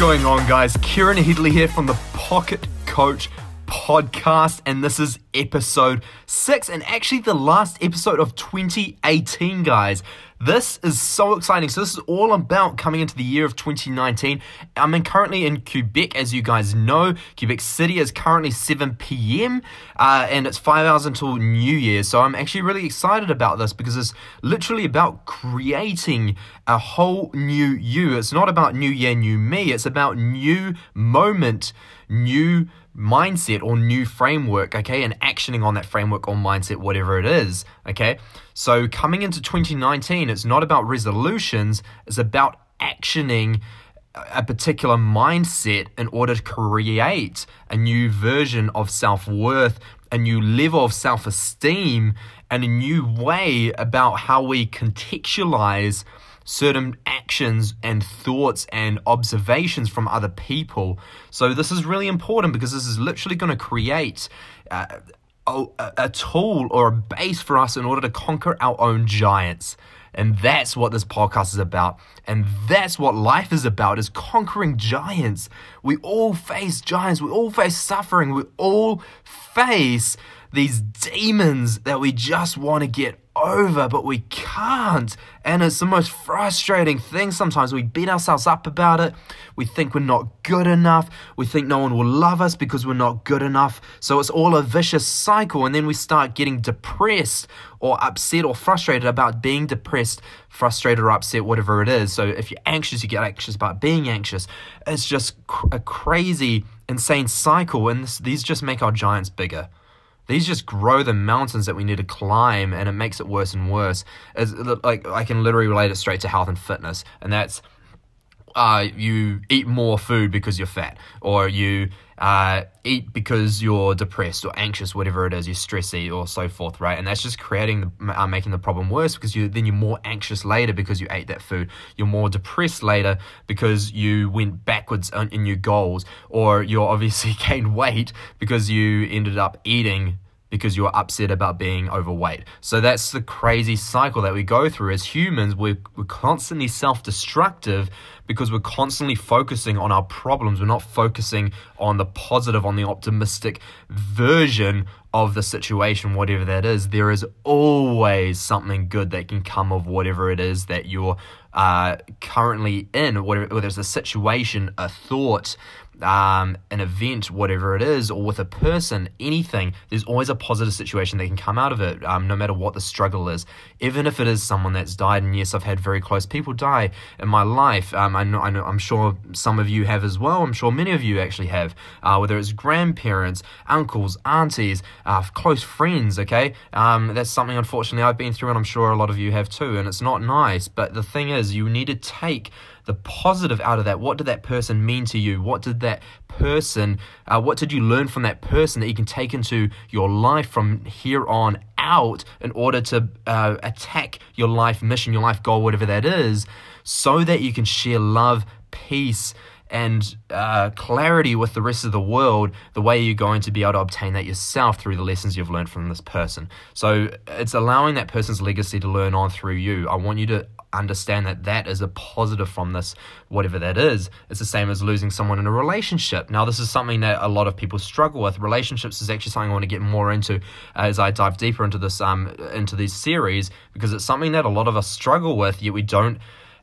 going on, guys? Kieran Headley here from the Pocket Coach Podcast, and this is episode 6, and actually the last episode of 2018, guys. This is so exciting. So this is all about coming into the year of 2019. I'm currently in Quebec, as you guys know. Quebec City is currently 7 p.m. And it's 5 hours until New Year. So I'm actually really excited about this because it's literally about creating a whole new you. It's not about new year, new me. It's about new moment, new mindset or new framework, okay, and actioning on that framework or mindset, whatever it is, okay? So coming into 2019, it's not about resolutions, it's about actioning a particular mindset in order to create a new version of self-worth, a new level of self-esteem, and a new way about how we contextualize certain actions and thoughts and observations from other people. So this is really important because this is literally going to create a tool or a base for us in order to conquer our own giants. And that's what this podcast is about. And that's what life is about, is conquering giants. We all face giants. We all face suffering. We all face these demons that we just want to get over, but we can't. And it's the most frustrating thing sometimes. We beat ourselves up about it. We think we're not good enough. We think no one will love us because we're not good enough. So it's all a vicious cycle. And then we start getting depressed or upset or frustrated about being depressed, frustrated or upset, whatever it is. So if you're anxious, you get anxious about being anxious. It's just a crazy, insane cycle. And these just make our giants bigger. These just grow the mountains that we need to climb, and it makes it worse and worse. It's like, I can literally relate it straight to health and fitness, and that's you eat more food because you're fat, or you eat because you're depressed or anxious, whatever it is, you're stressy or so forth, right? And that's just creating, making the problem worse, because then you're more anxious later because you ate that food. You're more depressed later because you went backwards in your goals, or you're obviously gained weight because you ended up eating because you're upset about being overweight. So that's the crazy cycle that we go through as humans. We're constantly self-destructive because we're constantly focusing on our problems. We're not focusing on the positive, on the optimistic version of the situation, whatever that is. There is always something good that can come of whatever it is that you're currently in, whether it's a situation, a thought, an event, whatever it is, or with a person, anything. There's always a positive situation that can come out of it, no matter what the struggle is, even if it is someone that's died. And yes, I've had very close people die in my life. I know, I'm sure some of you have as well. I'm sure many of you actually have, whether it's grandparents, uncles, aunties, close friends, okay? That's something, unfortunately, I've been through, and I'm sure a lot of you have too, and it's not nice. But the thing is, you need to take the positive out of that. What did that person mean to you? What did you learn from that person that you can take into your life from here on out in order to attack your life mission, your life goal, whatever that is, so that you can share love, peace, and clarity with the rest of the world, the way you're going to be able to obtain that yourself through the lessons you've learned from this person. So it's allowing that person's legacy to learn on through you. I want you to understand that is a positive from this, whatever that is. It's the same as losing someone in a relationship. Now, this is something that a lot of people struggle with. Relationships is actually something I want to get more into as I dive deeper into this into these series, because it's something that a lot of us struggle with, yet we don't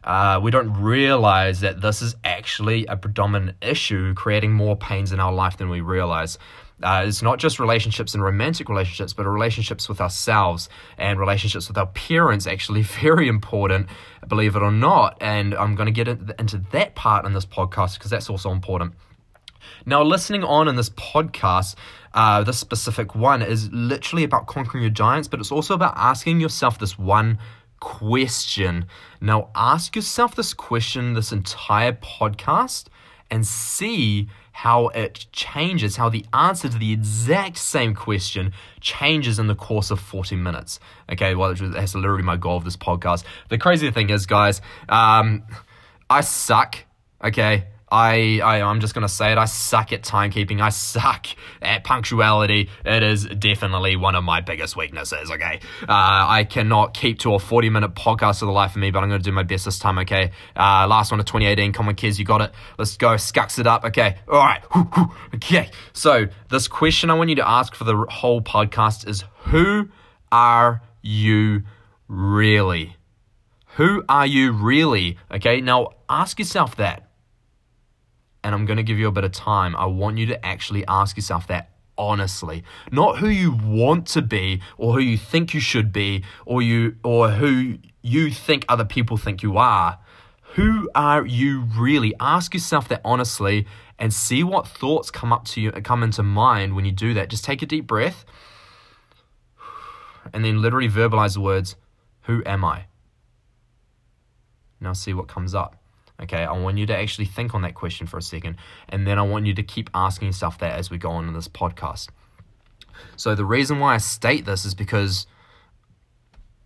realize that this is actually a predominant issue, creating more pains in our life than we realize. It's not just relationships and romantic relationships, but relationships with ourselves and relationships with our parents, actually very important, believe it or not. And I'm going to get into that part in this podcast because that's also important. Now, listening on in this podcast, this specific one is literally about conquering your giants, but it's also about asking yourself this one question. Now, ask yourself this question this entire podcast and see how it changes, how the answer to the exact same question changes in the course of 40 minutes. Okay, well, that's literally my goal of this podcast. The crazy thing is, guys, I suck, okay? I'm just going to say it. I suck at timekeeping. I suck at punctuality. It is definitely one of my biggest weaknesses, okay? I cannot keep to a 40-minute podcast for the life of me, but I'm going to do my best this time, okay? Last one of 2018. Come on, kids. You got it. Let's go. Scucks it up, okay? All right. Okay. So this question I want you to ask for the whole podcast is, who are you really? Who are you really? Okay? Now, ask yourself that. And I'm going to give you a bit of time. I want you to actually ask yourself that honestly. Not who you want to be or who you think you should be or who you think other people think you are. Who are you really? Ask yourself that honestly and see what thoughts come into mind when you do that. Just take a deep breath and then literally verbalize the words, who am I? Now see what comes up. Okay, I want you to actually think on that question for a second, and then I want you to keep asking yourself that as we go on in this podcast. So the reason why I state this is because,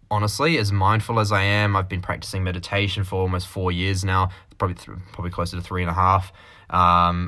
honestly, as mindful as I am, I've been practicing meditation for almost 4 years now, probably closer to 3.5.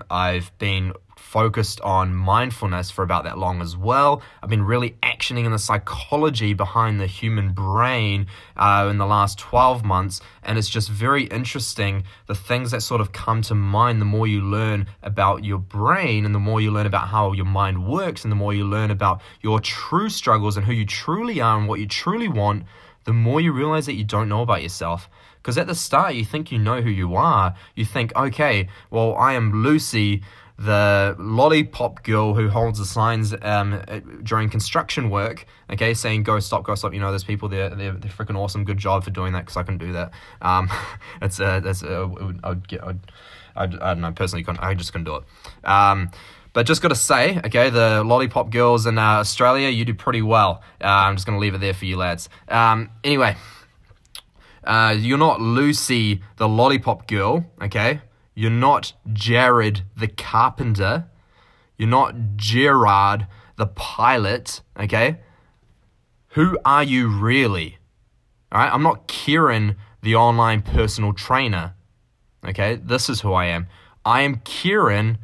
I've been focused on mindfulness for about that long as well. I've been really actioning in the psychology behind the human brain in the last 12 months, and it's just very interesting, the things that sort of come to mind the more you learn about your brain and the more you learn about how your mind works and the more you learn about your true struggles and who you truly are and what you truly want, the more you realize that you don't know about yourself. Because at the start, you think you know who you are. You think, okay, well, I am Lucy, the lollipop girl who holds the signs during construction work, okay, saying go stop, you know, there's people there, they're freaking awesome, good job for doing that, because I couldn't do that. I just couldn't do it. But just got to say, okay, the lollipop girls in Australia, you do pretty well. I'm just going to leave it there for you lads. Anyway, you're not Lucy, the lollipop girl, okay? You're not Jared the carpenter. You're not Gerard the pilot, okay? Who are you really? All right, I'm not Kieran the online personal trainer, okay? This is who I am. I am Kieran,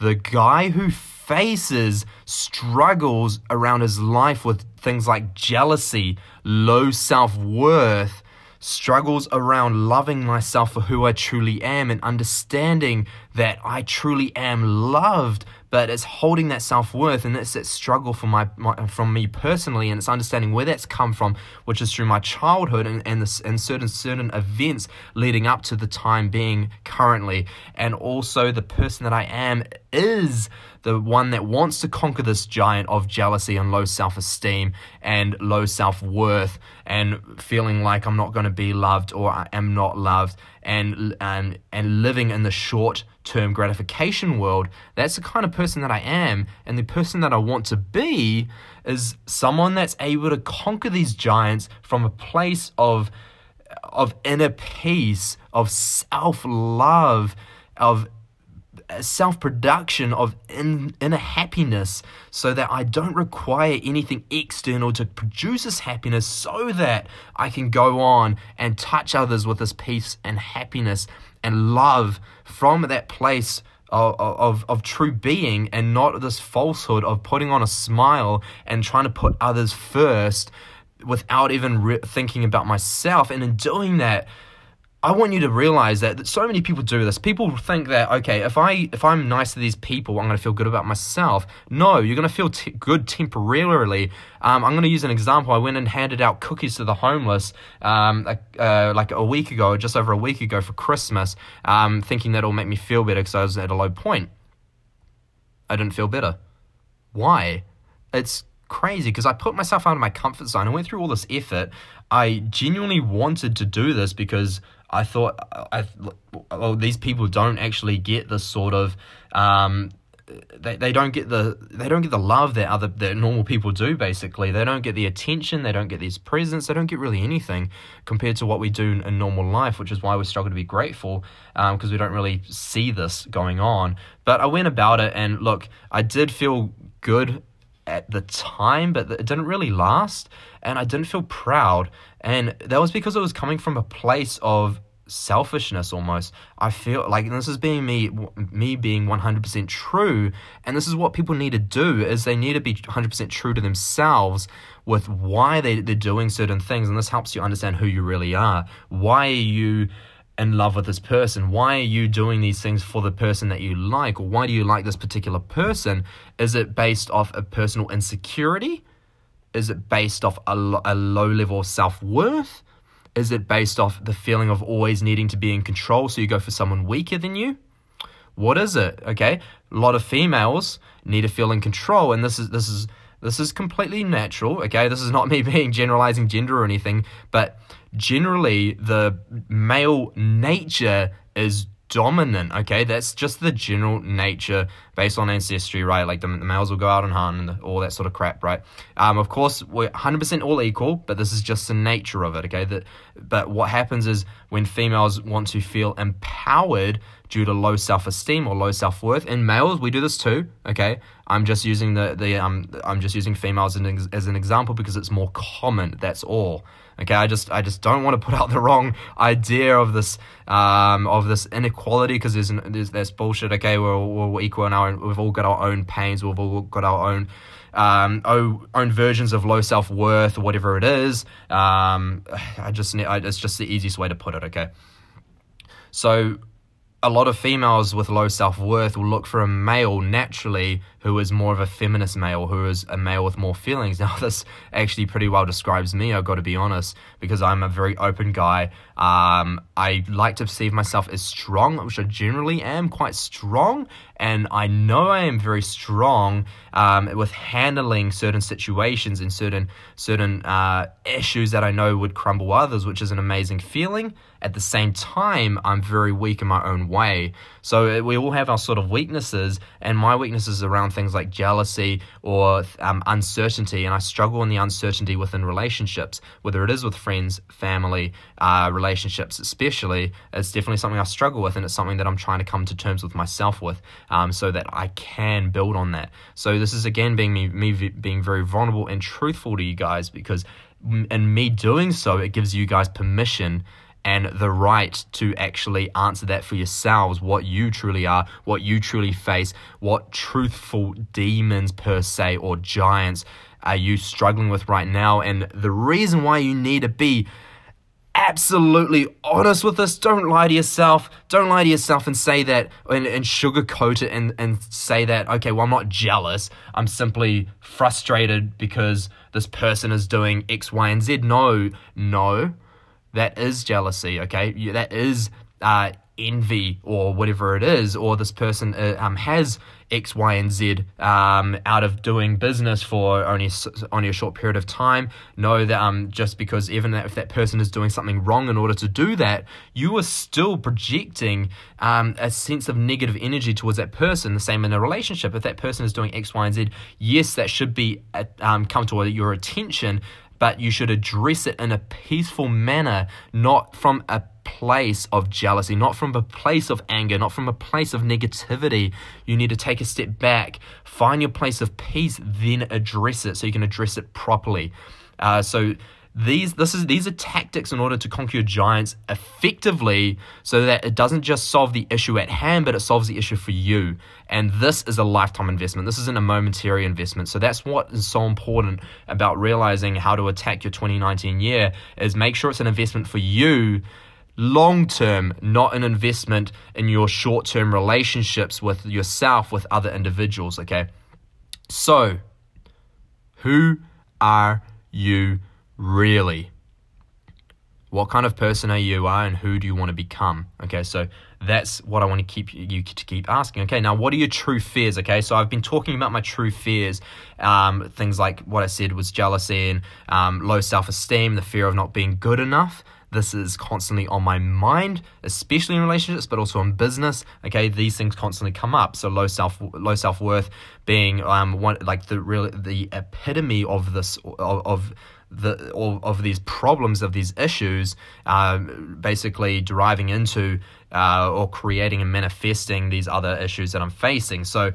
the guy who faces struggles around his life with things like jealousy, low self-worth, struggles around loving myself for who I truly am and understanding that I truly am loved, but it's holding that self-worth and that's that struggle from me personally, and it's understanding where that's come from, which is through my childhood and certain events leading up to the time being currently. And also the person that I am is the one that wants to conquer this giant of jealousy and low self-esteem and low self-worth and feeling like I'm not going to be loved or I am not loved and living in the short-term gratification world. That's the kind of person that I am, and the person that I want to be is someone that's able to conquer these giants from a place of inner peace, of self-love, of self-production, of inner happiness, so that I don't require anything external to produce this happiness, so that I can go on and touch others with this peace and happiness and love from that place of true being, and not this falsehood of putting on a smile and trying to put others first without even thinking about myself. And in doing that, I want you to realize that so many people do this. People think that, okay, if I'm nice to these people, I'm going to feel good about myself. No, you're going to feel good temporarily. I'm going to use an example. I went and handed out cookies to the homeless just over a week ago for Christmas, thinking that it'll make me feel better because I was at a low point. I didn't feel better. Why? It's crazy, because I put myself out of my comfort zone. I went through all this effort. I genuinely wanted to do this because I thought, these people don't actually get this sort of, they don't get the love that normal people do. Basically, they don't get the attention, they don't get these presents, they don't get really anything compared to what we do in normal life, which is why we struggle to be grateful, because we don't really see this going on. But I went about it, and look, I did feel good at the time, but it didn't really last, and I didn't feel proud, and that was because it was coming from a place of selfishness almost. I feel like this is being me being 100% true, and this is what people need to do, is they need to be 100% true to themselves with why they're doing certain things, and this helps you understand who you really are. Why are you in love with this person? Why are you doing these things for the person that you like? Or why do you like this particular person? Is it based off a personal insecurity? Is it based off a low level of self-worth? Is it based off the feeling of always needing to be in control, so you go for someone weaker than you? What is it? Okay, a lot of females need to feel in control, and this is completely natural, okay? This is not me being generalizing gender or anything, but generally the male nature is dominant, okay? That's just the general nature based on ancestry, right? Like the males will go out and hunt and all that sort of crap, right? Of course, we're 100% all equal, but this is just the nature of it, okay? But what happens is when females want to feel empowered due to low self-esteem or low self-worth, and males, we do this too, okay? I'm just using I'm just using females as an example because it's more common, that's all. Okay, I just don't want to put out the wrong idea of this inequality, because there's bullshit. Okay, we're equal now, and we've all got our own pains, we've all got our own versions of low self worth or whatever it is. It's just the easiest way to put it. Okay, so a lot of females with low self-worth will look for a male naturally who is more of a feminist male, who is a male with more feelings. Now, this actually pretty well describes me, I've got to be honest, because I'm a very open guy. I like to perceive myself as strong, which I generally am quite strong, and I know I am very strong with handling certain situations and certain issues that I know would crumble others, which is an amazing feeling. At the same time, I'm very weak in my own way. So we all have our sort of weaknesses, and my weaknesses are around things like jealousy or uncertainty, and I struggle in the uncertainty within relationships, whether it is with friends, family, relationships especially. It's definitely something I struggle with, and it's something that I'm trying to come to terms with myself with, so that I can build on that. So this is again being me being very vulnerable and truthful to you guys, because in me doing so, it gives you guys permission and the right to actually answer that for yourselves, what you truly are, what you truly face, what truthful demons per se or giants are you struggling with right now, and the reason why you need to be absolutely honest with this. Don't lie to yourself. Don't lie to yourself and say that and sugarcoat it and say that, okay, well, I'm not jealous. I'm simply frustrated because this person is doing X, Y, and Z. No, that is jealousy, okay? That is envy or whatever it is, or this person has X, Y, and Z out of doing business for only a short period of time. Know that just because even if that person is doing something wrong in order to do that, you are still projecting a sense of negative energy towards that person. The same in a relationship. If that person is doing X, Y, and Z, yes, that should be come to your attention, but you should address it in a peaceful manner, not from a place of jealousy, not from a place of anger, not from a place of negativity. You need to take a step back, find your place of peace, then address it so you can address it properly. These are tactics in order to conquer your giants effectively, so that it doesn't just solve the issue at hand, but it solves the issue for you. And this is a lifetime investment. This isn't a momentary investment. So that's what is so important about realizing how to attack your 2019 year, is make sure it's an investment for you long-term, not an investment in your short-term relationships with yourself, with other individuals, okay? So, who are you? Really, what kind of person are you, and who do you want to become? Okay, so that's what I want to keep asking. Okay, now what are your true fears? Okay, so I've been talking about my true fears, things like what I said was jealousy and low self-esteem, the fear of not being good enough. This is constantly on my mind, especially in relationships, but also in business. Okay, these things constantly come up. So low self-worth being the epitome of this of these problems, of these issues, basically deriving into or creating and manifesting these other issues that I'm facing. So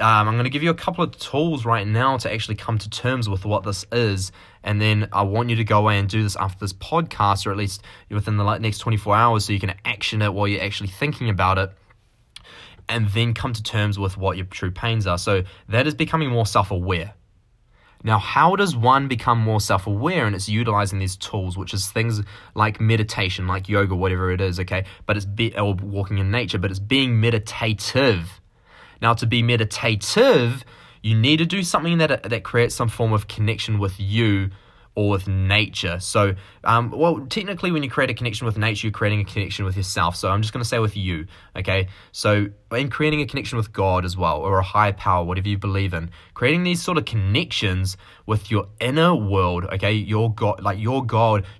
I'm going to give you a couple of tools right now to actually come to terms with what this is, and then I want you to go away and do this after this podcast, or at least within the next 24 hours, so you can action it while you're actually thinking about it, and then come to terms with what your true pains are. So that is becoming more self-aware. Now, how does one become more self-aware? And it's utilizing these tools, which is things like meditation, like yoga, whatever it is, okay? But it's or walking in nature, but it's being meditative. Now, to be meditative, you need to do something that creates some form of connection with you or with nature. So, technically, when you create a connection with nature, you're creating a connection with yourself. So I'm just going to say with you, okay? So, in creating a connection with God as well, or a higher power, whatever you believe in, creating these sort of connections with your inner world, okay? Your God,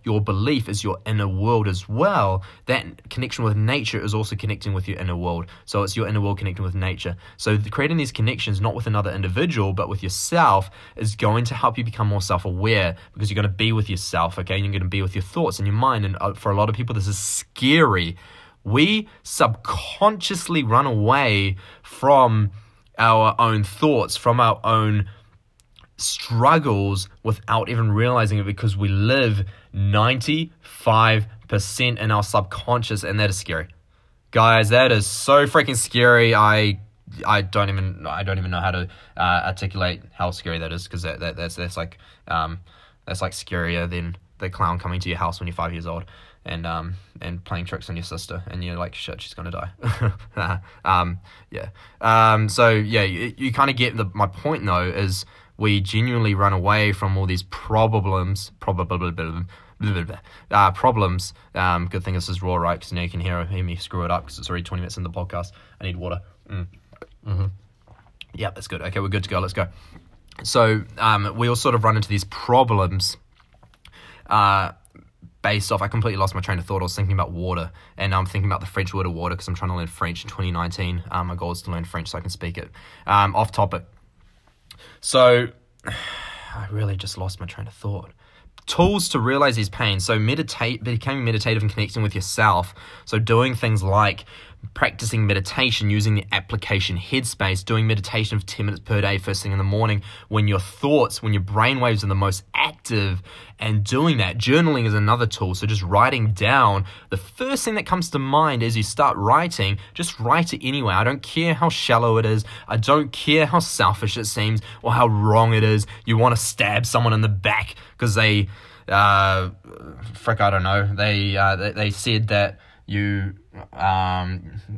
your belief is your inner world as well. That connection with nature is also connecting with your inner world. So it's your inner world connecting with nature. So creating these connections, not with another individual, but with yourself, is going to help you become more self-aware, because you're going to be with yourself, okay? And you're going to be with your thoughts and your mind. And for a lot of people, this is scary. We subconsciously run away from our own thoughts, from our own struggles, without even realizing it, because we live 95% in our subconscious, and that is scary. Guys, that is so freaking scary. I don't even know how to articulate how scary that is, because that's like scarier than the clown coming to your house when you're 5 years old and playing tricks on your sister, and you're like, shit, she's gonna die. You kind of get my point, though, is we genuinely run away from all these problems. Good thing this is raw, right? Because now you can hear me screw it up, because it's already 20 minutes in the podcast. I need water. Mm-hmm. Yeah, that's good. Okay, we're good to go. Let's go. So we all sort of run into these problems based off, I completely lost my train of thought. I was thinking about water, and I'm thinking about the French word of water, because I'm trying to learn French in 2019. My goal is to learn French so I can speak it. Off topic. So I really just lost my train of thought. Tools to realize these pains. So becoming meditative and connecting with yourself. So doing things like practicing meditation, using the application Headspace, doing meditation for 10 minutes per day, first thing in the morning, when your brainwaves are the most active, and doing that. Journaling is another tool, so just writing down. The first thing that comes to mind as you start writing, just write it anyway. I don't care how shallow it is, I don't care how selfish it seems, or how wrong it is. You want to stab someone in the back because they, I don't know, they said that you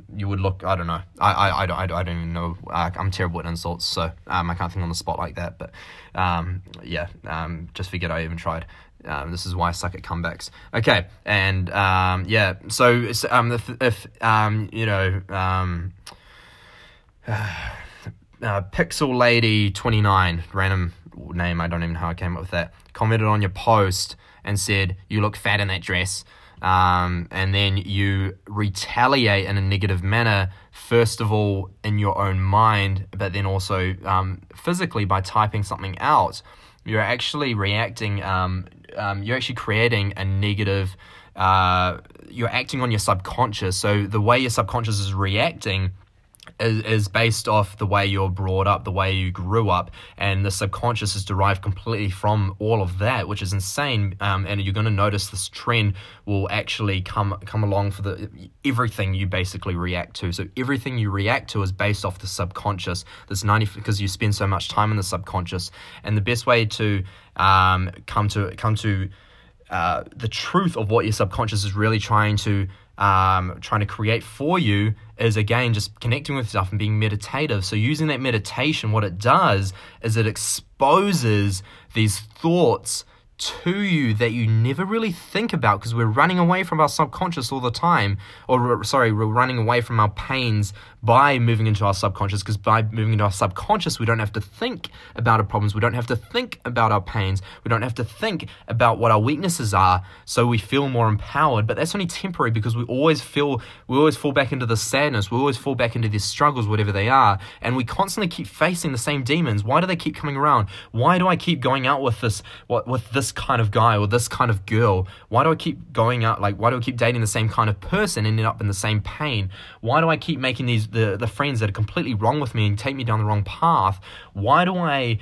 would look, I don't know. I don't even know. I'm terrible at insults, so I can't think on the spot like that. But just forget I even tried. This is why I suck at comebacks. Okay, and PixelLady29, random name, I don't even know how I came up with that, commented on your post and said, "You look fat in that dress." And then you retaliate in a negative manner, first of all, in your own mind, but then also physically by typing something out. You're actually reacting, you're actually creating a negative, you're acting on your subconscious. So the way your subconscious is reacting is based off the way you're brought up, the way you grew up, and the subconscious is derived completely from all of that, which is insane. And you're going to notice this trend will actually come along for everything you basically react to. So everything you react to is based off the subconscious. Because you spend so much time in the subconscious, and the best way to come to the truth of what your subconscious is really trying to create for you is, again, just connecting with stuff and being meditative. So using that meditation, what it does is it exposes these thoughts to you that you never really think about, because we're running away from our subconscious all the time, we're running away from our pains by moving into our subconscious, because by moving into our subconscious, we don't have to think about our problems, we don't have to think about our pains, we don't have to think about what our weaknesses are, so we feel more empowered. But that's only temporary, because we always fall back into the sadness, we always fall back into these struggles, whatever they are, and we constantly keep facing the same demons. Why do they keep coming around? Why do I keep going out with this this kind of guy or this kind of girl? Why do I keep going out? Like, why do I keep dating the same kind of person and ending up in the same pain? Why do I keep making these the friends that are completely wrong with me and take me down the wrong path? Why do I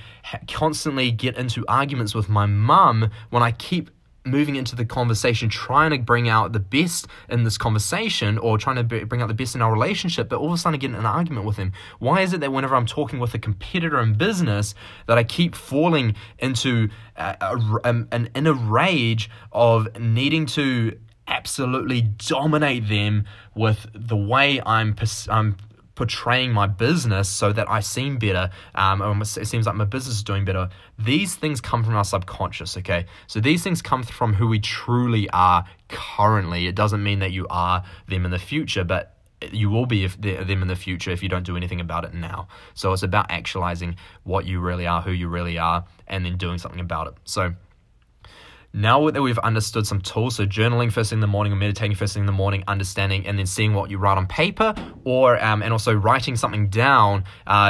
constantly get into arguments with my mum when I keep moving into the conversation, trying to bring out the best in this conversation or trying to bring out the best in our relationship, but all of a sudden I get in an argument with him? Why is it that whenever I'm talking with a competitor in business that I keep falling into an inner rage of needing to absolutely dominate them with the way I'm portraying my business so that I seem better, it seems like my business is doing better? These things come from our subconscious, okay? So these things come from who we truly are currently. It doesn't mean that you are them in the future, but you will be them in the future if you don't do anything about it now. So it's about actualizing what you really are, who you really are, and then doing something about it. So now that we've understood some tools, so journaling first thing in the morning or meditating first thing in the morning, understanding and then seeing what you write on paper, or and also writing something down,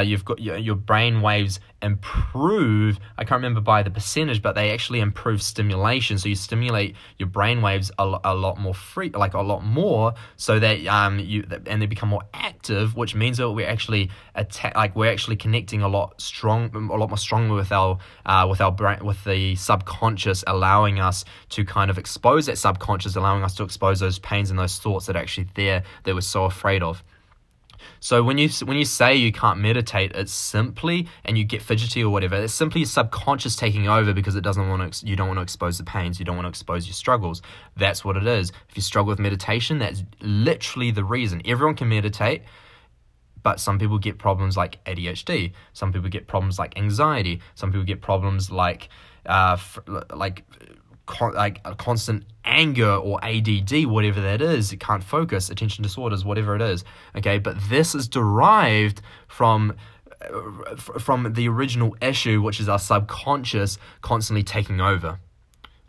you've got your brain waves improve. I can't remember by the percentage, but they actually improve stimulation. So you stimulate your brain waves a lot more more, so that they become more active, which means that we're actually connecting a lot more strongly with the subconscious, allowing us to kind of expose that subconscious, allowing us to expose those pains and those thoughts that are actually there that we're so afraid of. So when you say you can't meditate, it's simply, and you get fidgety or whatever, it's simply your subconscious taking over because it doesn't want to. You don't want to expose the pains. You don't want to expose your struggles. That's what it is. If you struggle with meditation, that's literally the reason. Everyone can meditate, but some people get problems like ADHD. Some people get problems like anxiety. Some people get problems like a constant anger or ADD, whatever that is. It can't focus, attention disorders, whatever it is. Okay, but this is derived from the original issue, which is our subconscious constantly taking over.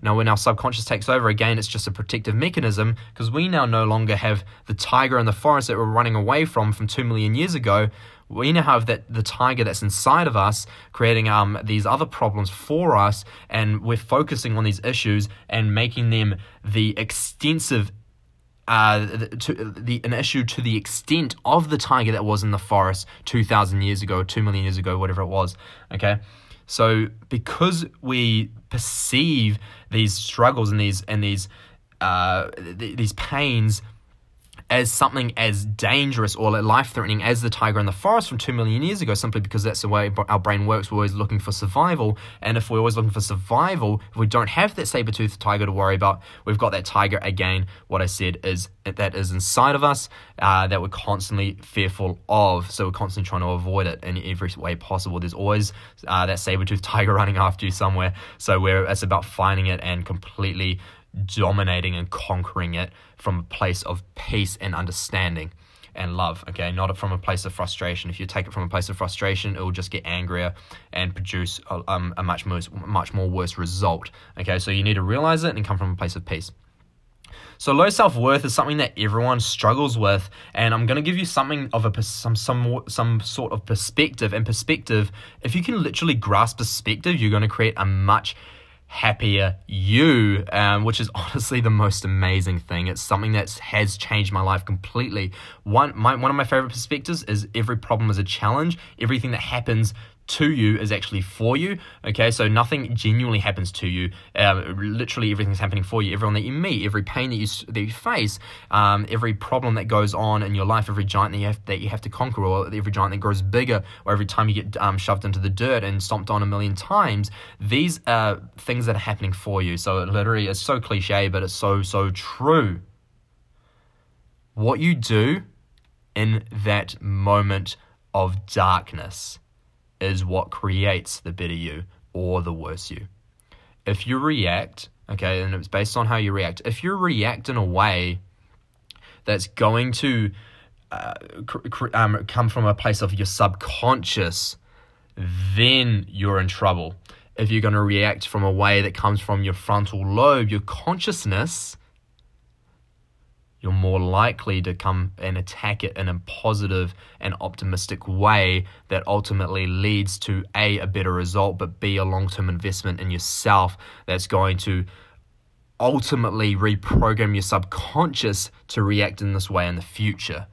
Now, when our subconscious takes over, again, it's just a protective mechanism, because we now no longer have the tiger in the forest that we're running away from 2 million years ago. We now have the tiger that's inside of us creating these other problems for us, and we're focusing on these issues and making them an issue to the extent of the tiger that was in the forest 2,000 years ago, 2 million years ago, whatever it was, okay? So because we perceive these struggles and these pains as something as dangerous or life-threatening as the tiger in the forest from 2 million years ago, simply because that's the way our brain works. We're always looking for survival, and if we're always looking for survival, if we don't have that saber-toothed tiger to worry about, we've got that tiger again. What I said is that is inside of us that we're constantly fearful of, so we're constantly trying to avoid it in every way possible. There's always that saber-toothed tiger running after you somewhere, so it's about finding it and completely dominating and conquering it from a place of peace and understanding and love, okay? Not from a place of frustration. If you take it from a place of frustration, it will just get angrier and produce a much more worse result, okay? So you need to realize it and come from a place of peace. So low self-worth is something that everyone struggles with, and I'm going to give you something of some sort of perspective. And perspective, if you can literally grasp perspective, you're going to create a much happier you, which is honestly the most amazing thing. It's something that has changed my life completely. One of my favorite perspectives is every problem is a challenge. Everything that happens to you is actually for you, okay? So nothing genuinely happens to you. Literally everything's happening for you. Everyone that you meet, every pain that you face, every problem that goes on in your life, every giant that you have to conquer, or every giant that grows bigger, or every time you get shoved into the dirt and stomped on 1 million times, these are things that are happening for you. So it literally is so cliche, but it's so, so true. What you do in that moment of darkness is what creates the better you or the worse you. If you react, okay, and it's based on how you react, if you react in a way that's going to come from a place of your subconscious, then you're in trouble. If you're going to react from a way that comes from your frontal lobe, your consciousness, you're more likely to come and attack it in a positive and optimistic way that ultimately leads to A, a better result, but B, a long-term investment in yourself that's going to ultimately reprogram your subconscious to react in this way in the future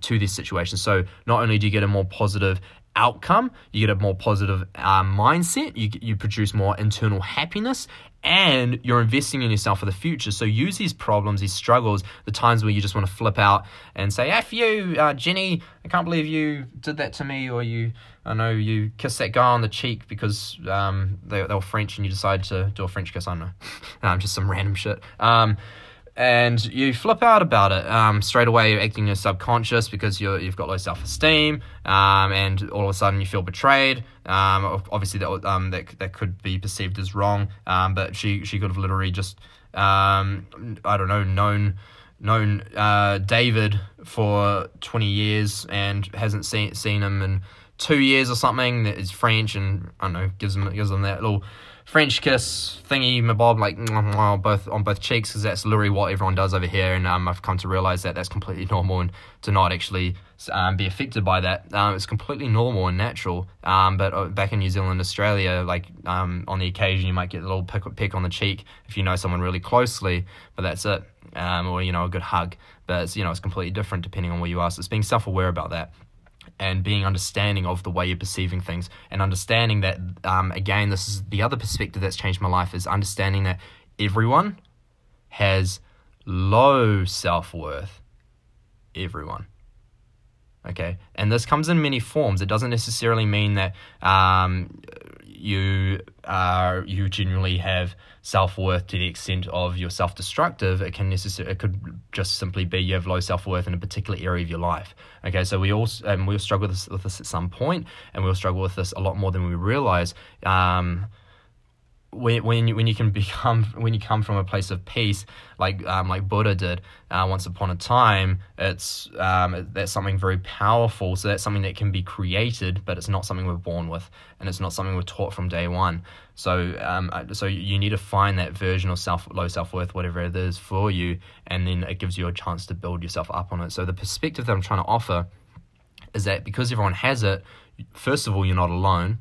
to this situation. So not only do you get a more positive outcome, you get a more positive mindset, you produce more internal happiness, and you're investing in yourself for the future. So use these problems, these struggles, the times where you just want to flip out and say, F you, Jenny, I can't believe you did that to me, or you kissed that guy on the cheek because they were French and you decided to do a French kiss, I don't know, just some random shit. And you flip out about it straight away. You're acting in your subconscious because you've got low self-esteem, and all of a sudden you feel betrayed. Obviously, that could be perceived as wrong, but she could have literally just known David for 20 years and hasn't seen him in 2 years or something. That is French, and I don't know, gives them that little French kiss thingy mabob, like on both cheeks, because that's literally what everyone does over here. And I've come to realize that that's completely normal, and to not actually be affected by that. It's completely normal and natural. But back in New Zealand, Australia, on the occasion, you might get a little peck on the cheek if you know someone really closely, but that's it. Or a good hug. But it's completely different depending on where you are. So it's being self-aware about that, and being understanding of the way you're perceiving things, and understanding that, again, this is the other perspective that's changed my life, is understanding that everyone has low self-worth. Everyone. Okay? And this comes in many forms. It doesn't necessarily mean that you generally have self-worth to the extent of you're self-destructive. It could just simply be you have low self-worth in a particular area of your life. Okay, so we'll struggle with this at some point, and we'll struggle with this a lot more than we realize. When you come from a place of peace, like Buddha did once upon a time, it's that's something very powerful. So that's something that can be created, but it's not something we're born with, and it's not something we're taught from day one. So so you need to find that version of low self-worth, whatever it is for you, and then it gives you a chance to build yourself up on it. So the perspective that I'm trying to offer is that because everyone has it, first of all, you're not alone.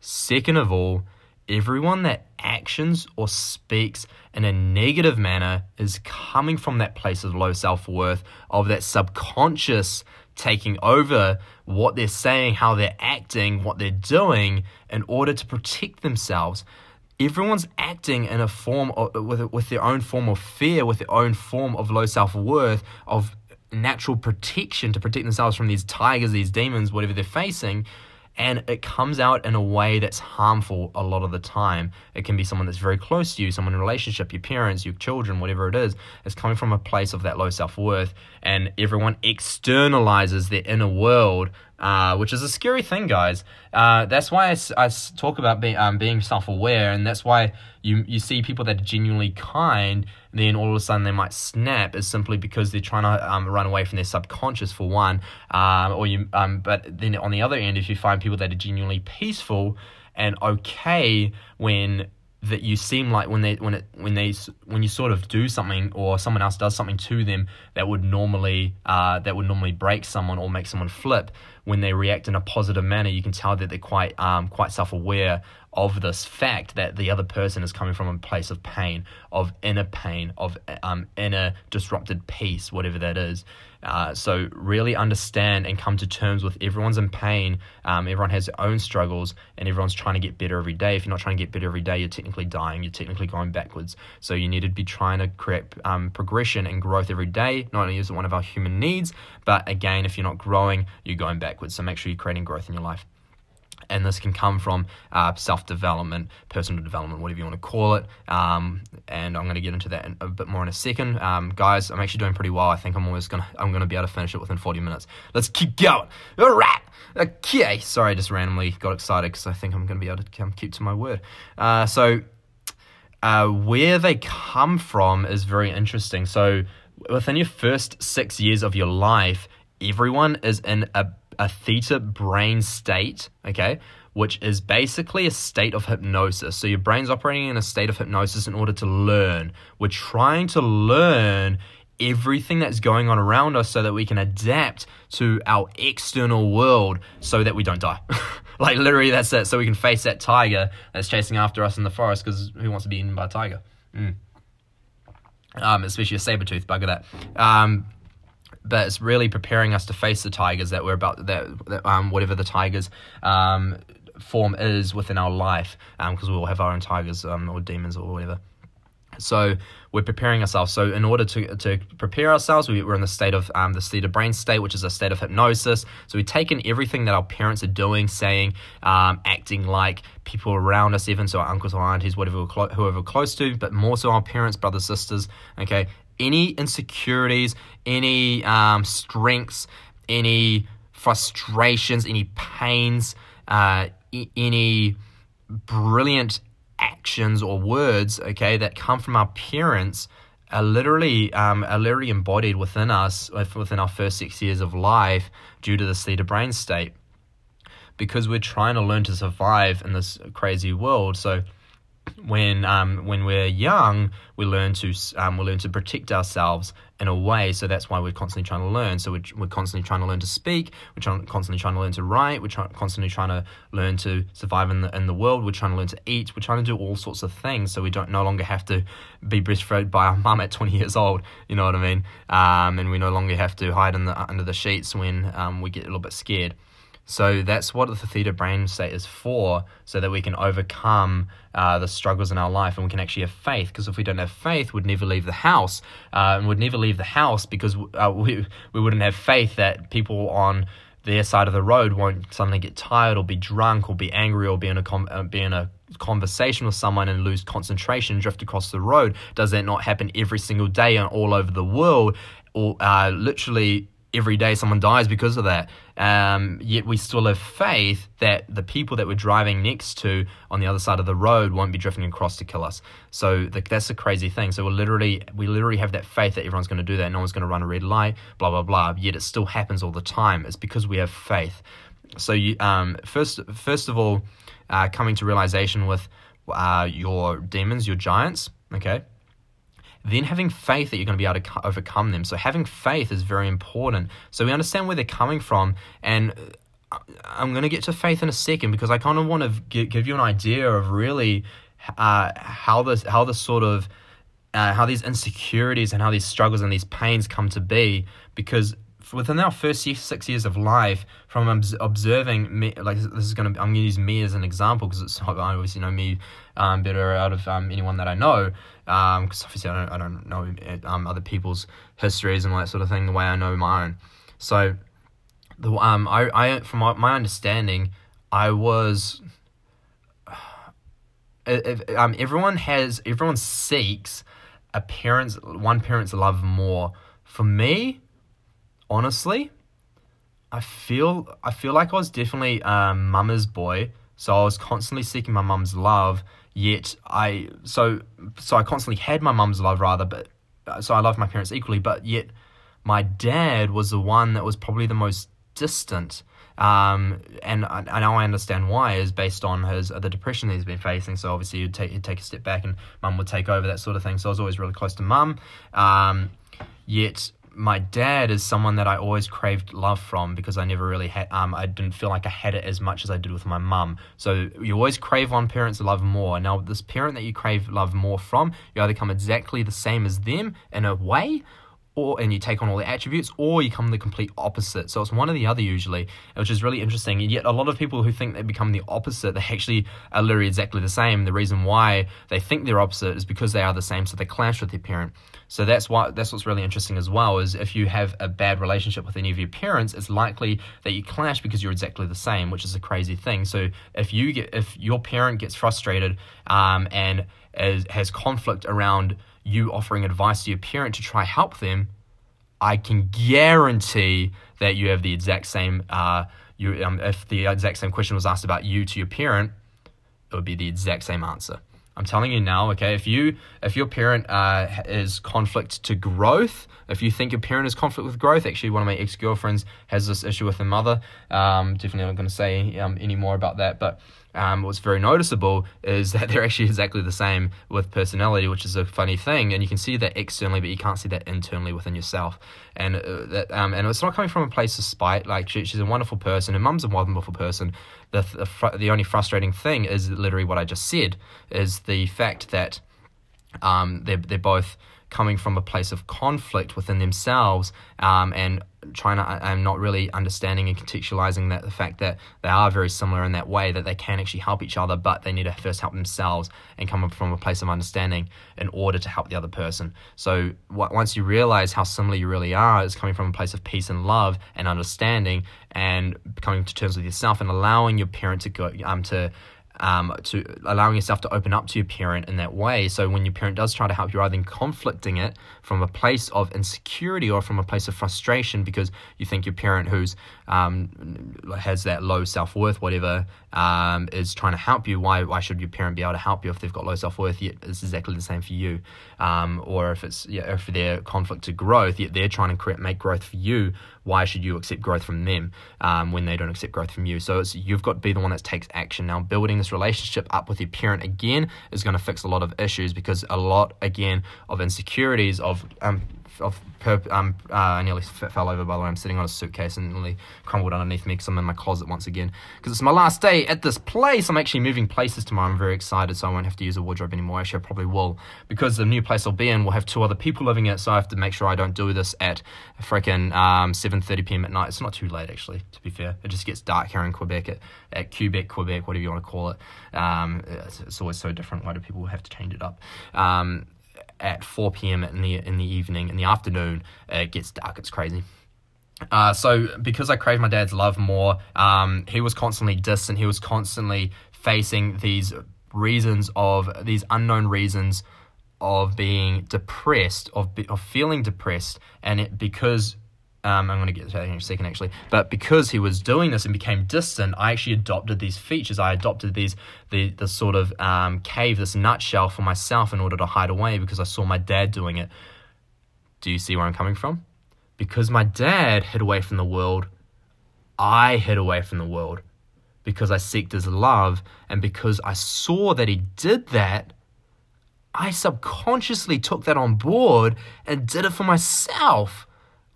Second of all, everyone that actions or speaks in a negative manner is coming from that place of low self-worth, of that subconscious taking over what they're saying, how they're acting, what they're doing in order to protect themselves. Everyone's acting in a form with their own form of fear, with their own form of low self-worth, of natural protection to protect themselves from these tigers, these demons, whatever they're facing. And it comes out in a way that's harmful a lot of the time. It can be someone that's very close to you, someone in a relationship, your parents, your children, whatever it is. It's coming from a place of that low self-worth, and everyone externalizes their inner world, which is a scary thing, guys. That's why I talk about being self-aware, and that's why you see people that are genuinely kind, then all of a sudden they might snap, is simply because they're trying to run away from their subconscious, for one. But then on the other end, if you find people that are genuinely peaceful and okay when you sort of do something, or someone else does something to them that would normally break someone or make someone flip, when they react in a positive manner, you can tell that they're quite self-aware of this fact that the other person is coming from a place of pain, of inner disrupted peace, whatever that is. So really understand and come to terms with everyone's in pain. Everyone has their own struggles, and everyone's trying to get better every day. If you're not trying to get better every day, you're technically dying. You're technically going backwards. So you need to be trying to create progression and growth every day. Not only is it one of our human needs, but again, if you're not growing, you're going backwards. So make sure you're creating growth in your life. And this can come from self-development, personal development, whatever you want to call it. And I'm going to get into that a bit more in a second. Guys, I'm actually doing pretty well. I think I'm going to be able to finish it within 40 minutes. Let's keep going. All right. Okay. Sorry, I just randomly got excited because I think I'm going to be able to keep to my word. So where they come from is very interesting. So within your first 6 years of your life, everyone is in a theta brain state, okay, which is basically a state of hypnosis. So your brain's operating in a state of hypnosis in order to learn. We're trying to learn everything that's going on around us so that we can adapt to our external world so that we don't die. Like, literally, that's it. So we can face that tiger that's chasing after us in the forest, because who wants to be eaten by a tiger? Especially a saber-toothed bugger that. But it's really preparing us to face the tigers that we're about, whatever the tigers form is within our life, because we all have our own tigers or demons or whatever. So we're preparing ourselves. So in order to prepare ourselves, we're in the state of brain state, which is a state of hypnosis. So we take in everything that our parents are doing, saying, acting like, people around us, even so our uncles or aunties, whatever, whoever we're close to, but more so our parents, brothers, sisters. Okay, any insecurities, any strengths, any frustrations, any pains, any brilliant actions or words, okay, that come from our parents are literally embodied within us, within our first 6 years of life, due to the theta brain state, because we're trying to learn to survive in this crazy world. So when we're young, we learn to protect ourselves in a way. So that's why we're constantly trying to learn. So we're constantly trying to learn to speak. We're constantly trying to learn to write. We're constantly trying to learn to survive in the world. We're trying to learn to eat. We're trying to do all sorts of things. So we no longer have to be breastfed by our mum at 20 years old. You know what I mean? And we no longer have to hide under the sheets when we get a little bit scared. So that's what the theta brain state is for, so that we can overcome the struggles in our life, and we can actually have faith. Because if we don't have faith, we'd never leave the house, because we wouldn't have faith that people on their side of the road won't suddenly get tired or be drunk or be angry or be in a conversation with someone and lose concentration, drift across the road. Does that not happen every single day and all over the world, or literally? Every day someone dies because of that, yet we still have faith that the people that we're driving next to on the other side of the road won't be drifting across to kill us. So that's a crazy thing. So we literally have that faith that everyone's going to do that, no one's going to run a red light, blah, blah, blah, yet it still happens all the time. It's because we have faith. So you, first of all, coming to realization with your demons, your giants, okay? Then having faith that you're going to be able to overcome them. So having faith is very important. So we understand where they're coming from, and I'm going to get to faith in a second, because I kind of want to give you an idea of really how these insecurities and how these struggles and these pains come to be, because within our first 6 years of life, from observing me, like this is going to, I'm going to use me as an example, because it's, I obviously know me better out of anyone that I know, because obviously I don't know other people's histories and all that sort of thing the way I know my own. So from my understanding, I was everyone seeks one parent's love more. For me, honestly, I feel like I was definitely a mama's boy, so I was constantly seeking my mum's love. Yet I constantly had my mum's love so I loved my parents equally. But yet my dad was the one that was probably the most distant, and I now I understand why, is based on the depression that he's been facing. So obviously he'd take a step back, and mum would take over, that sort of thing. So I was always really close to mum, yet. My dad is someone that I always craved love from, because I never really had, I didn't feel like I had it as much as I did with my mum. So you always crave one parent's love more. Now, this parent that you crave love more from, you either come exactly the same as them in a way, and you take on all the attributes, or you come the complete opposite. So it's one or the other usually, which is really interesting. And yet a lot of people who think they become the opposite, they actually are literally exactly the same. The reason why they think they're opposite is because they are the same, so they clash with their parent. So that's what's really interesting as well, is if you have a bad relationship with any of your parents, it's likely that you clash because you're exactly the same, which is a crazy thing. So if your parent gets frustrated and has conflict around you offering advice to your parent to try help them, I can guarantee that you have the exact same, if the exact same question was asked about you to your parent, it would be the exact same answer. I'm telling you now, okay, if your parent is conflict to growth, if you think your parent is conflict with growth, actually one of my ex-girlfriends has this issue with her mother, definitely not going to say any more about that, but what's very noticeable is that they're actually exactly the same with personality, which is a funny thing, and you can see that externally, but you can't see that internally within yourself, and it's not coming from a place of spite. Like she's a wonderful person, her mum's a wonderful person. The only frustrating thing is literally what I just said, is the fact that they're both coming from a place of conflict within themselves, and trying to, I'm not really understanding and contextualizing that the fact that they are very similar in that way, that they can actually help each other, but they need to first help themselves and come up from a place of understanding in order to help the other person. So once you realize how similar you really are, it's coming from a place of peace and love and understanding, and coming to terms with yourself, and allowing your parent to go to allowing yourself to open up to your parent in that way. So when your parent does try to help you, rather than conflicting it from a place of insecurity or from a place of frustration because you think your parent, who's has that low self-worth, whatever, is trying to help you, why should your parent be able to help you if they've got low self-worth, yet it's exactly the same for you? Or if it's if they're conflict to growth, yet they're trying to make growth for you, why should you accept growth from them when they don't accept growth from you? So you've got to be the one that takes action. Now, building this relationship up with your parent again is going to fix a lot of issues, because a lot again of insecurities I nearly fell over, by the way. I'm sitting on a suitcase and nearly crumbled underneath me because I'm in my closet once again, because it's my last day at this place. I'm actually moving places tomorrow. I'm very excited, so I won't have to use a wardrobe anymore. Actually, I probably will, because the new place I'll be in will have two other people living in it, so I have to make sure I don't do this at freaking 7:30 p.m. at night. It's not too late, actually, to be fair. It just gets dark here in Quebec, at Quebec, whatever you want to call it. It's always so different. Why do people have to change it up? At 4 p.m. in the evening, in the afternoon, it gets dark. It's crazy. So because I crave my dad's love more, he was constantly distant. He was constantly facing these unknown reasons of being depressed, of feeling depressed, and it, because. I'm going to get to that in a second, actually. But because he was doing this and became distant, I actually adopted these features. I adopted this sort of cave, this nutshell for myself in order to hide away, because I saw my dad doing it. Do you see where I'm coming from? Because my dad hid away from the world, I hid away from the world, because I seeked his love. And because I saw that he did that, I subconsciously took that on board and did it for myself.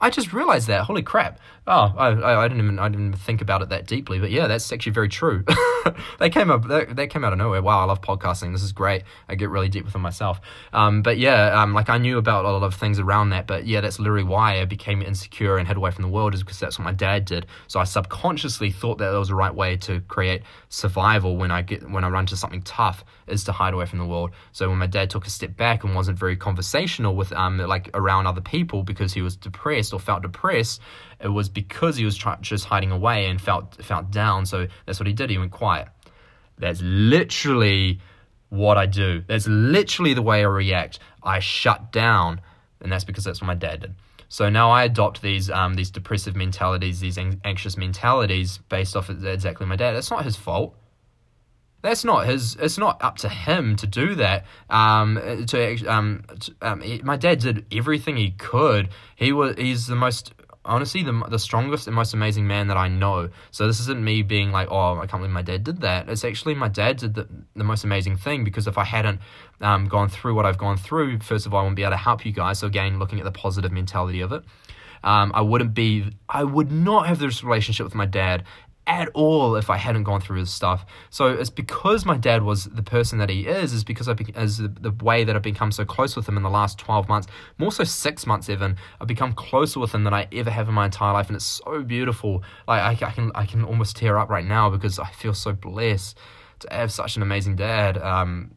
I just realized that. Holy crap! Oh, I didn't even think about it that deeply. But yeah, that's actually very true. They came out of nowhere. Wow, I love podcasting. This is great. I get really deep within myself. But yeah, like I knew about a lot of things around that. But yeah, that's literally why I became insecure and hid away from the world, is because that's what my dad did. So I subconsciously thought that was the right way to create survival when I run into something tough, is to hide away from the world. So when my dad took a step back and wasn't very conversational with like around other people because he was depressed, or felt depressed, it was because he was just hiding away and felt down. So that's what he did. He went quiet. That's literally what I do. That's literally the way I react. I shut down, and that's because that's what my dad did. So now I adopt these depressive mentalities, these anxious mentalities, based off of exactly my dad. That's not his fault. That's not his. It's not up to him to do that. My dad did everything he could. He's the most, honestly, the strongest and most amazing man that I know. So this isn't me being like, oh, I can't believe my dad did that. It's actually my dad did the most amazing thing, because if I hadn't gone through what I've gone through, first of all, I wouldn't be able to help you guys. So again, looking at the positive mentality of it, I would not have this relationship with my dad at all if I hadn't gone through this stuff. So it's because my dad was the person that he is because the way that I've become so close with him in the last 12 months, more so 6 months even. I've become closer with him than I ever have in my entire life, and it's so beautiful. Like I can almost tear up right now because I feel so blessed to have such an amazing dad. And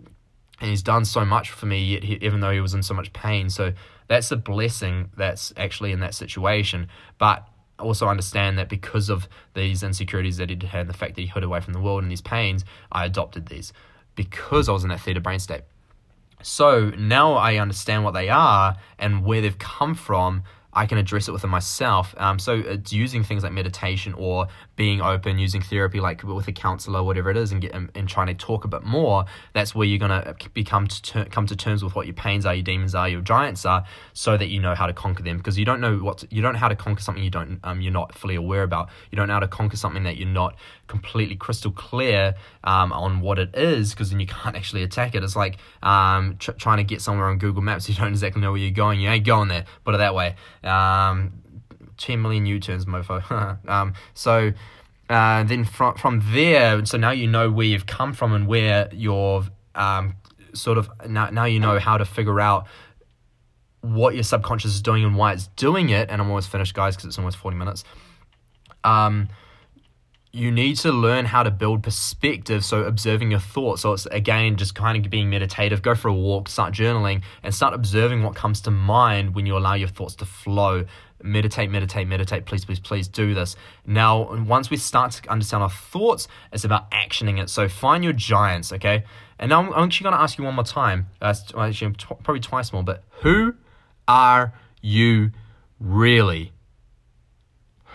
he's done so much for me, yet even though he was in so much pain. So that's a blessing that's actually in that situation. But also understand that because of these insecurities that he had and the fact that he hid away from the world and these pains, I adopted these because I was in that theta brain state. So now I understand what they are and where they've come from, I can address it within myself. So it's using things like meditation or being open, using therapy like with a counselor, whatever it is, and trying to talk a bit more. That's where you're gonna come to terms with what your pains are, your demons are, your giants are, so that you know how to conquer them. Because you don't know you don't know how to conquer something you don't you're not fully aware about. You don't know how to conquer something that you're not completely crystal clear on what it is, because then you can't actually attack it. It's like trying to get somewhere on Google Maps. You don't exactly know where you're going. You ain't going there. Put it that way. 10 million U-turns, mofo. Then from there, so now you know where you've come from and where you're now you know how to figure out what your subconscious is doing and why it's doing it. And I'm almost finished, guys, because it's almost 40 minutes. You need to learn how to build perspective, so observing your thoughts. So it's, again, just kind of being meditative. Go for a walk, start journaling, and start observing what comes to mind when you allow your thoughts to flow. Meditate. Please do this. Now, once we start to understand our thoughts, it's about actioning it. So find your giants, okay? And now I'm actually going to ask you one more time, probably twice more, but who are you really?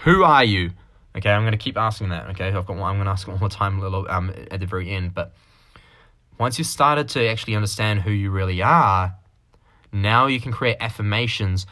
Who are you? Okay, I'm going to keep asking that, okay? I'm going to ask it one more time at the very end, but once you've started to actually understand who you really are, now you can create affirmations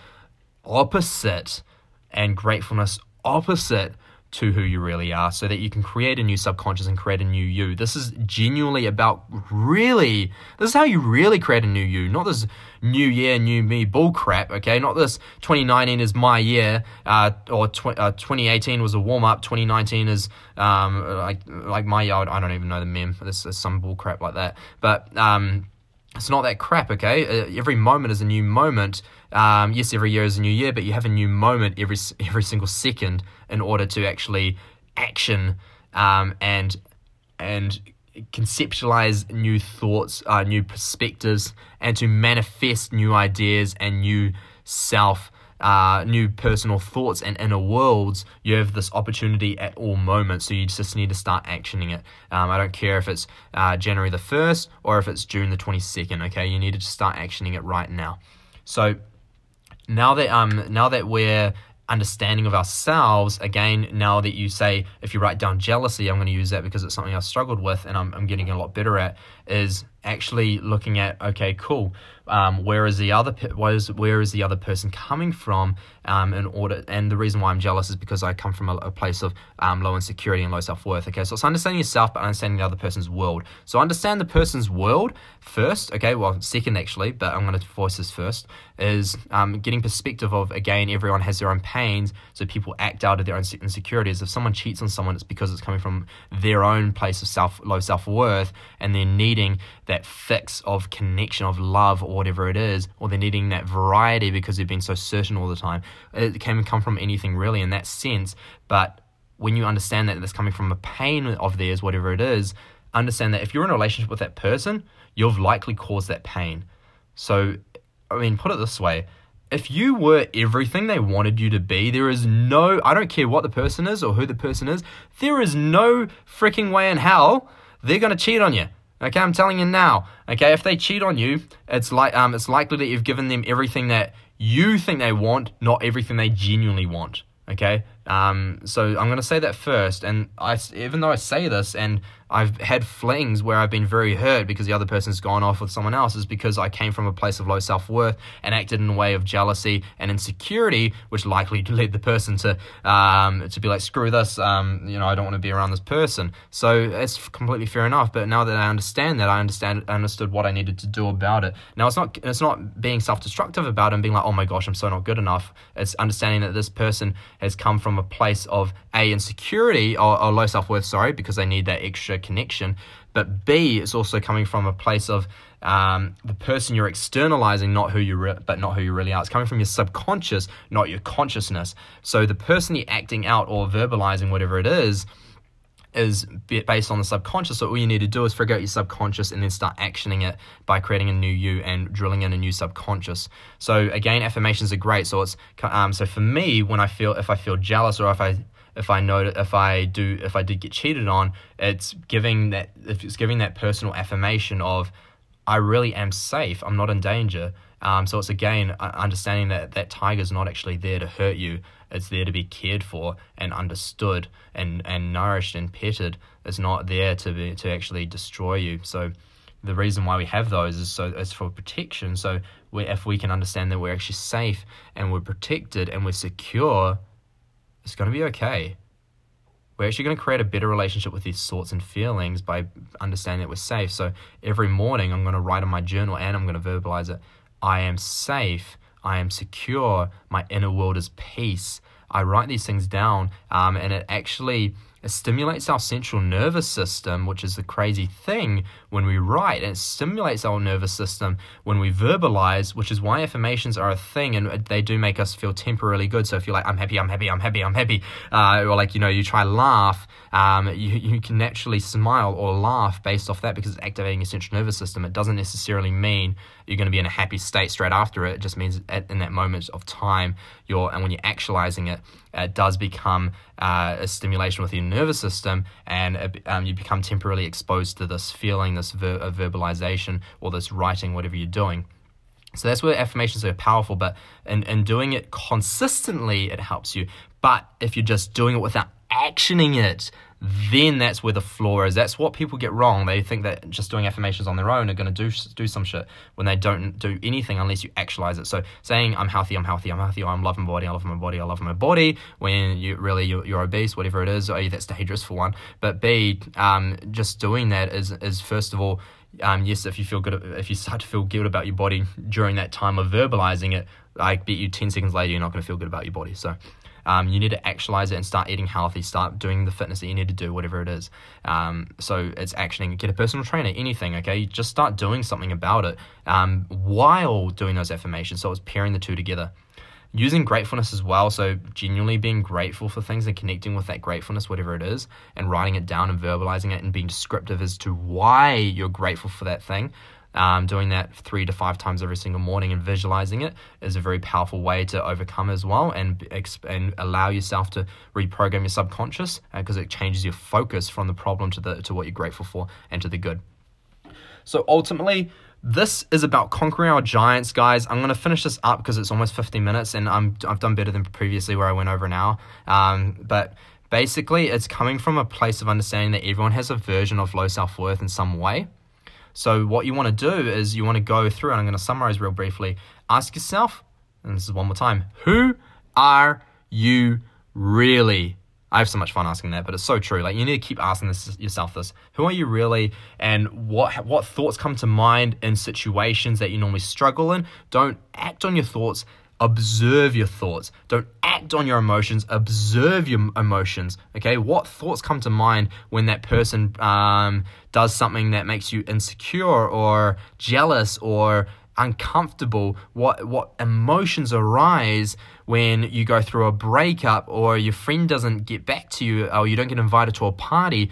opposite and gratefulness opposite to who you really are, so that you can create a new subconscious and create a new you. This is genuinely about this is how you really create a new you, not this new year, new me bull crap, okay? Not this 2019 is my year, or 2018 was a warm-up, 2019 is like my year. I don't even know the meme. This is some bull crap like that. But it's not that crap, okay? Every moment is a new moment. Yes, every year is a new year, but you have a new moment every single second in order to actually action and conceptualize new thoughts, new perspectives, and to manifest new ideas and new self, new personal thoughts and inner worlds. You have this opportunity at all moments, so you just need to start actioning it. I don't care if it's January the 1st or if it's June the 22nd, okay? You need to just start actioning it right now. So now that we're understanding of ourselves, again, now that you say, if you write down jealousy, I'm going to use that because it's something I've struggled with and I'm getting a lot better at, is actually looking at, okay, cool, where is the other person coming from, in order, and the reason why I'm jealous is because I come from a place of low insecurity and low self-worth, okay? So it's understanding yourself but understanding the other person's world. So understand the person's world first, okay? Well, second actually, but I'm going to voice this first, is getting perspective of, again, everyone has their own pains, so people act out of their own insecurities. If someone cheats on someone, it's because it's coming from their own place of low self-worth, and they're needing that fix of connection, of love, or whatever it is, or they're needing that variety because they've been so certain all the time. It can come from anything really in that sense, but when you understand that that's coming from a pain of theirs, whatever it is, understand that if you're in a relationship with that person, you've likely caused that pain. So, I mean, put it this way, if you were everything they wanted you to be, I don't care what the person is or who the person is, there is no freaking way in hell they're going to cheat on you. Okay, I'm telling you now. Okay, if they cheat on you, it's likely that you've given them everything that you think they want, not everything they genuinely want. Okay, so I'm going to say that first. And even though I say this, and I've had flings where I've been very hurt because the other person's gone off with someone else, is because I came from a place of low self-worth and acted in a way of jealousy and insecurity, which likely led the person to be like, screw this, I don't want to be around this person. So it's completely fair enough. But now that I understand that, I understood what I needed to do about it. Now it's not being self-destructive about it and being like, oh my gosh, I'm so not good enough. It's understanding that this person has come from a place of A, insecurity or low self-worth, because they need that extra connection, but B, it's also coming from a place of the person you're externalizing, not who you really are. It's coming from your subconscious, not your consciousness. So the person you're acting out or verbalizing, whatever it is based on the subconscious. So all you need to do is figure out your subconscious and then start actioning it by creating a new you and drilling in a new subconscious. So again, affirmations are great. So it's so for me, when if I feel jealous, or if I did get cheated on, it's giving that personal affirmation of, I really am safe. I'm not in danger. So it's again understanding that that tiger's not actually there to hurt you. It's there to be cared for and understood and nourished and petted. It's not there to actually destroy you. So the reason why we have those is so it's for protection. So if we can understand that we're actually safe and we're protected and we're secure, it's going to be okay. We're actually going to create a better relationship with these thoughts and feelings by understanding that we're safe. So every morning I'm going to write in my journal and I'm going to verbalize it. I am safe. I am secure. My inner world is peace. I write these things down, and it actually stimulates our central nervous system, which is the crazy thing when we write. And it stimulates our nervous system when we verbalize, which is why affirmations are a thing, and they do make us feel temporarily good. So if you're like, I'm happy, I'm happy, I'm happy, I'm happy, or like, you know, you try to laugh, you can naturally smile or laugh based off that because it's activating your central nervous system. It doesn't necessarily mean you're going to be in a happy state straight after it. It just means in that moment of time, and when you're actualizing it, it does become a stimulation with your nervous system, and you become temporarily exposed to this feeling, this verbalization, or this writing, whatever you're doing. So that's where affirmations are powerful, but in doing it consistently, it helps you. But if you're just doing it without actioning it, then that's where the flaw is. That's what people get wrong. They think that just doing affirmations on their own are going to do some shit when they don't do anything unless you actualize it. So saying I'm healthy, I'm healthy, I'm healthy, or I'm loving my body, I love my body, I love my body, when you're obese, whatever it is, A, that's dangerous for one. But B, just doing that is first of all, yes, if you start to feel guilt about your body during that time of verbalizing it, I bet you 10 seconds later you're not going to feel good about your body. So you need to actualize it and start eating healthy, start doing the fitness that you need to do, whatever it is. So it's actioning. Get a personal trainer, anything, okay? You just start doing something about it while doing those affirmations. So it's pairing the two together. Using gratefulness as well, so genuinely being grateful for things and connecting with that gratefulness, whatever it is, and writing it down and verbalizing it and being descriptive as to why you're grateful for that thing. Doing that 3 to 5 times every single morning and visualizing it is a very powerful way to overcome as well, and allow yourself to reprogram your subconscious, because it changes your focus from the problem to what you're grateful for and to the good. So ultimately, this is about conquering our giants, guys. I'm going to finish this up because it's almost 15 minutes, and I've done better than previously where I went over an hour, but basically it's coming from a place of understanding that everyone has a version of low self-worth in some way. So what you want to do is you want to go through, and I'm going to summarize real briefly, ask yourself, and this is one more time, who are you really? I have so much fun asking that, but it's so true. Like, you need to keep asking yourself this. Who are you really? And what thoughts come to mind in situations that you normally struggle in? Don't act on your thoughts. Observe your thoughts. Don't act on your emotions. Observe your emotions. Okay, what thoughts come to mind when that person does something that makes you insecure or jealous or uncomfortable? What emotions arise when you go through a breakup or your friend doesn't get back to you or you don't get invited to a party?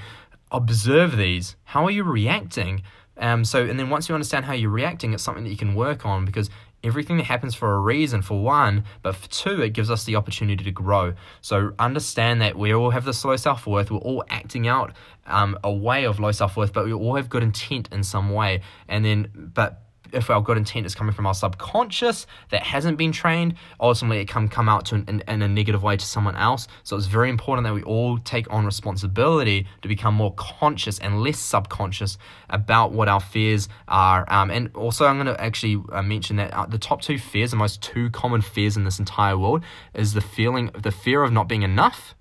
Observe these. How are you reacting? And then once you understand how you're reacting, it's something that you can work on, because everything that happens for a reason, for one, but for two, it gives us the opportunity to grow. So understand that we all have this low self-worth. We're all acting out a way of low self-worth, but we all have good intent in some way. But if our good intent is coming from our subconscious that hasn't been trained, ultimately it can come out in a negative way to someone else. So it's very important that we all take on responsibility to become more conscious and less subconscious about what our fears are. And also I'm going to actually mention that the top 2 fears, the most 2 common fears in this entire world, is the fear of not being enough,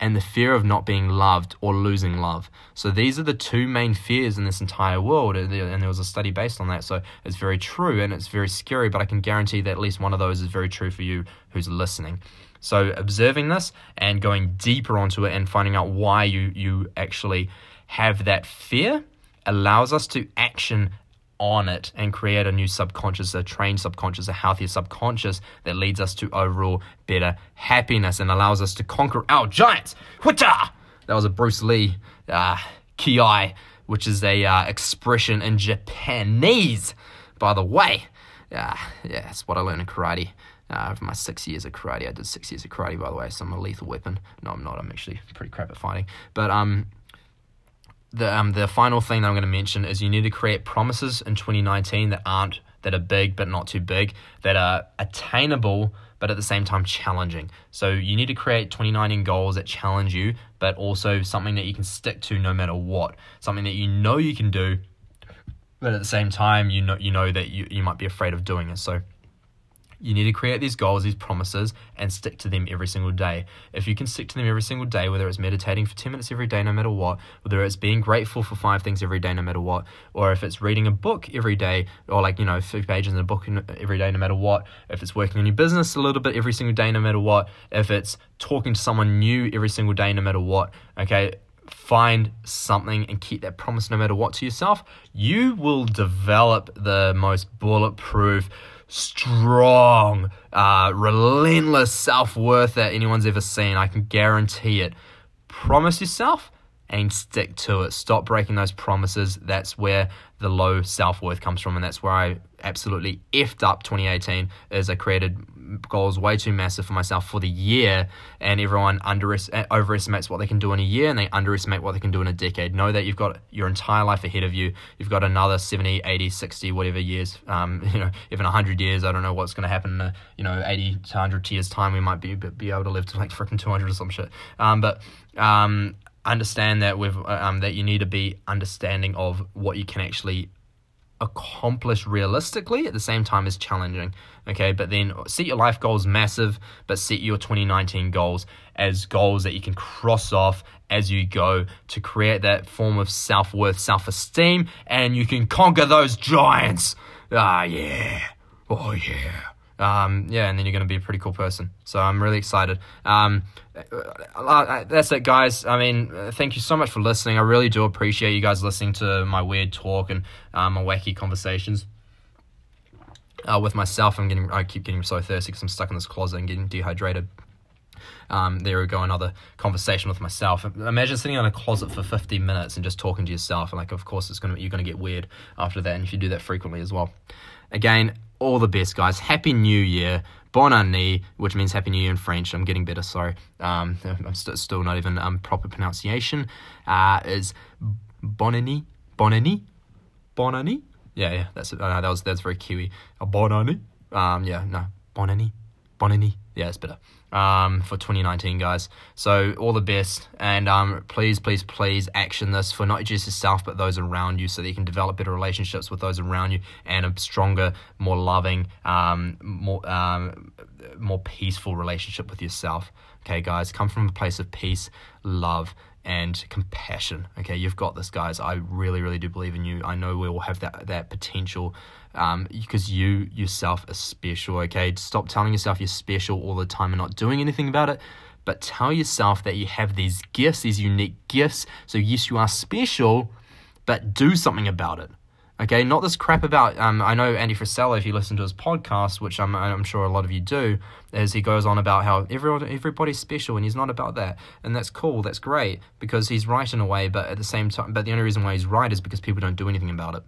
and the fear of not being loved or losing love. So these are the 2 main fears in this entire world, and there was a study based on that, so it's very true and it's very scary, but I can guarantee that at least one of those is very true for you who's listening. So observing this and going deeper onto it and finding out why you actually have that fear allows us to action on it and create a new subconscious, a trained subconscious, a healthier subconscious that leads us to overall better happiness and allows us to conquer our giants. Witcha! That was a Bruce Lee kiai, which is a expression in Japanese, by the way. Yeah, that's what I learned in karate. Over my 6 years of karate, I did 6 years of karate, by the way, so I'm a lethal weapon. No, I'm not. I'm actually pretty crap at fighting. But The final thing that I'm going to mention is you need to create promises in 2019 that are big but not too big, that are attainable but at the same time challenging. So you need to create 2019 goals that challenge you, but also something that you can stick to no matter what, something that you know you can do, but at the same time you know that you might be afraid of doing it. So you need to create these goals, these promises, and stick to them every single day. If you can stick to them every single day, whether it's meditating for 10 minutes every day no matter what, whether it's being grateful for 5 things every day no matter what, or if it's reading a book every day, or 50 pages in a book every day no matter what, if it's working on your business a little bit every single day no matter what, if it's talking to someone new every single day no matter what, okay? Find something and keep that promise no matter what to yourself. You will develop the most bulletproof, strong, relentless self-worth that anyone's ever seen. I can guarantee it. Promise yourself and stick to it. Stop breaking those promises. That's where the low self-worth comes from, and that's where I absolutely effed up 2018, is I created goals way too massive for myself for the year, and everyone overestimates what they can do in a year, and they underestimate what they can do in a decade. Know that you've got your entire life ahead of you. You've got another 70, 80, 60, whatever years, even 100 years. I don't know what's going to happen in 80 to 100 years time. We might be able to live to freaking 200 or some shit. Understand that that you need to be understanding of what you can actually accomplish realistically at the same time as challenging, okay? But then set your life goals massive, but set your 2019 goals as goals that you can cross off as you go to create that form of self-worth, self-esteem, and you can conquer those giants. And then you're going to be a pretty cool person. So I'm really excited. That's it, guys. I mean, thank you so much for listening. I really do appreciate you guys listening to my weird talk and my wacky conversations with myself. I keep getting so thirsty because I'm stuck in this closet and getting dehydrated. There we go, another conversation with myself. Imagine sitting in a closet for 15 minutes and just talking to yourself. And of course, you're going to get weird after that. And if you do that frequently as well. Again, all the best, guys. Happy New Year. Bon année, which means Happy New Year in French. I'm getting better, sorry. I'm still not even proper pronunciation. Is bon année? Bon année? Bon année? Yeah, that's very Kiwi. Bon année? Bon année. Bon année. Yeah, it's better. For 2019, guys. So all the best, and please action this for not just yourself but those around you, so that you can develop better relationships with those around you and a stronger, more loving, more peaceful relationship with yourself. Okay, guys, come from a place of peace, love, and compassion. Okay, you've got this, guys. I really, really do believe in you. I know we all have that potential, because you yourself are special. Okay, stop telling yourself you're special all the time and not doing anything about it, but tell yourself that you have these gifts, these unique gifts. So yes, you are special, but do something about it. Okay, not this crap about, I know Andy Frisella, if you listen to his podcast, which I'm sure a lot of you do, as he goes on about how everybody's special, and he's not about that. And that's cool, that's great, because he's right in a way, but at the same time, but the only reason why he's right is because people don't do anything about it.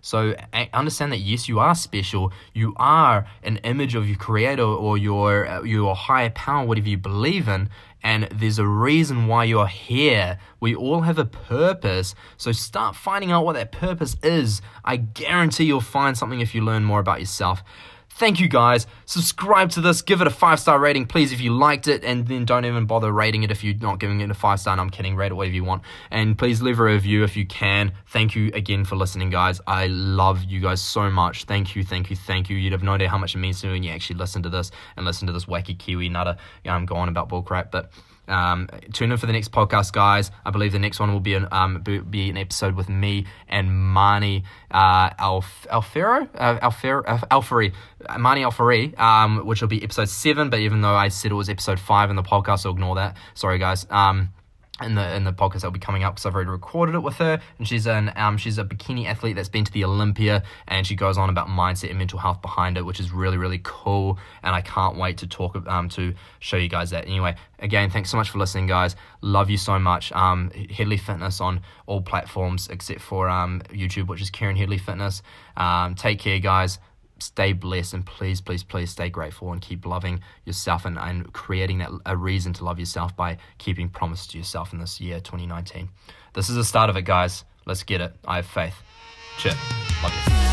So understand that yes, you are special. You are an image of your creator or your higher power, whatever you believe in. And there's a reason why you're here. We all have a purpose. So start finding out what that purpose is. I guarantee you'll find something if you learn more about yourself. Thank you, guys. Subscribe to this. Give it a 5-star rating, please, if you liked it. And then don't even bother rating it if you're not giving it a 5-star. And I'm kidding. Rate it whatever you want. And please leave a review if you can. Thank you again for listening, guys. I love you guys so much. Thank you. You'd have no idea how much it means to me when you actually listen to this and listen to this wacky Kiwi nutter. Go on about bullcrap, but... tune in for the next podcast, guys. I believe the next one will be an episode with me and Marnie Alferi, which will be episode 7. But even though I said it was episode 5 in the podcast, so ignore that. Sorry, guys. In the podcast that'll be coming up, because I've already recorded it with her, and she's a bikini athlete that's been to the Olympia, and she goes on about mindset and mental health behind it, which is really, really cool, and I can't wait to talk to show you guys that. Anyway, again, thanks so much for listening, guys. Love you so much. Headley Fitness on all platforms except for YouTube, which is Kieran Headley Fitness. Take care, guys. stay blessed, and please, please, please stay grateful and keep loving yourself and creating that a reason to love yourself by keeping promise to yourself in this year, 2019. This is the start of it, guys. Let's get it. I have faith. Cheers. Love you.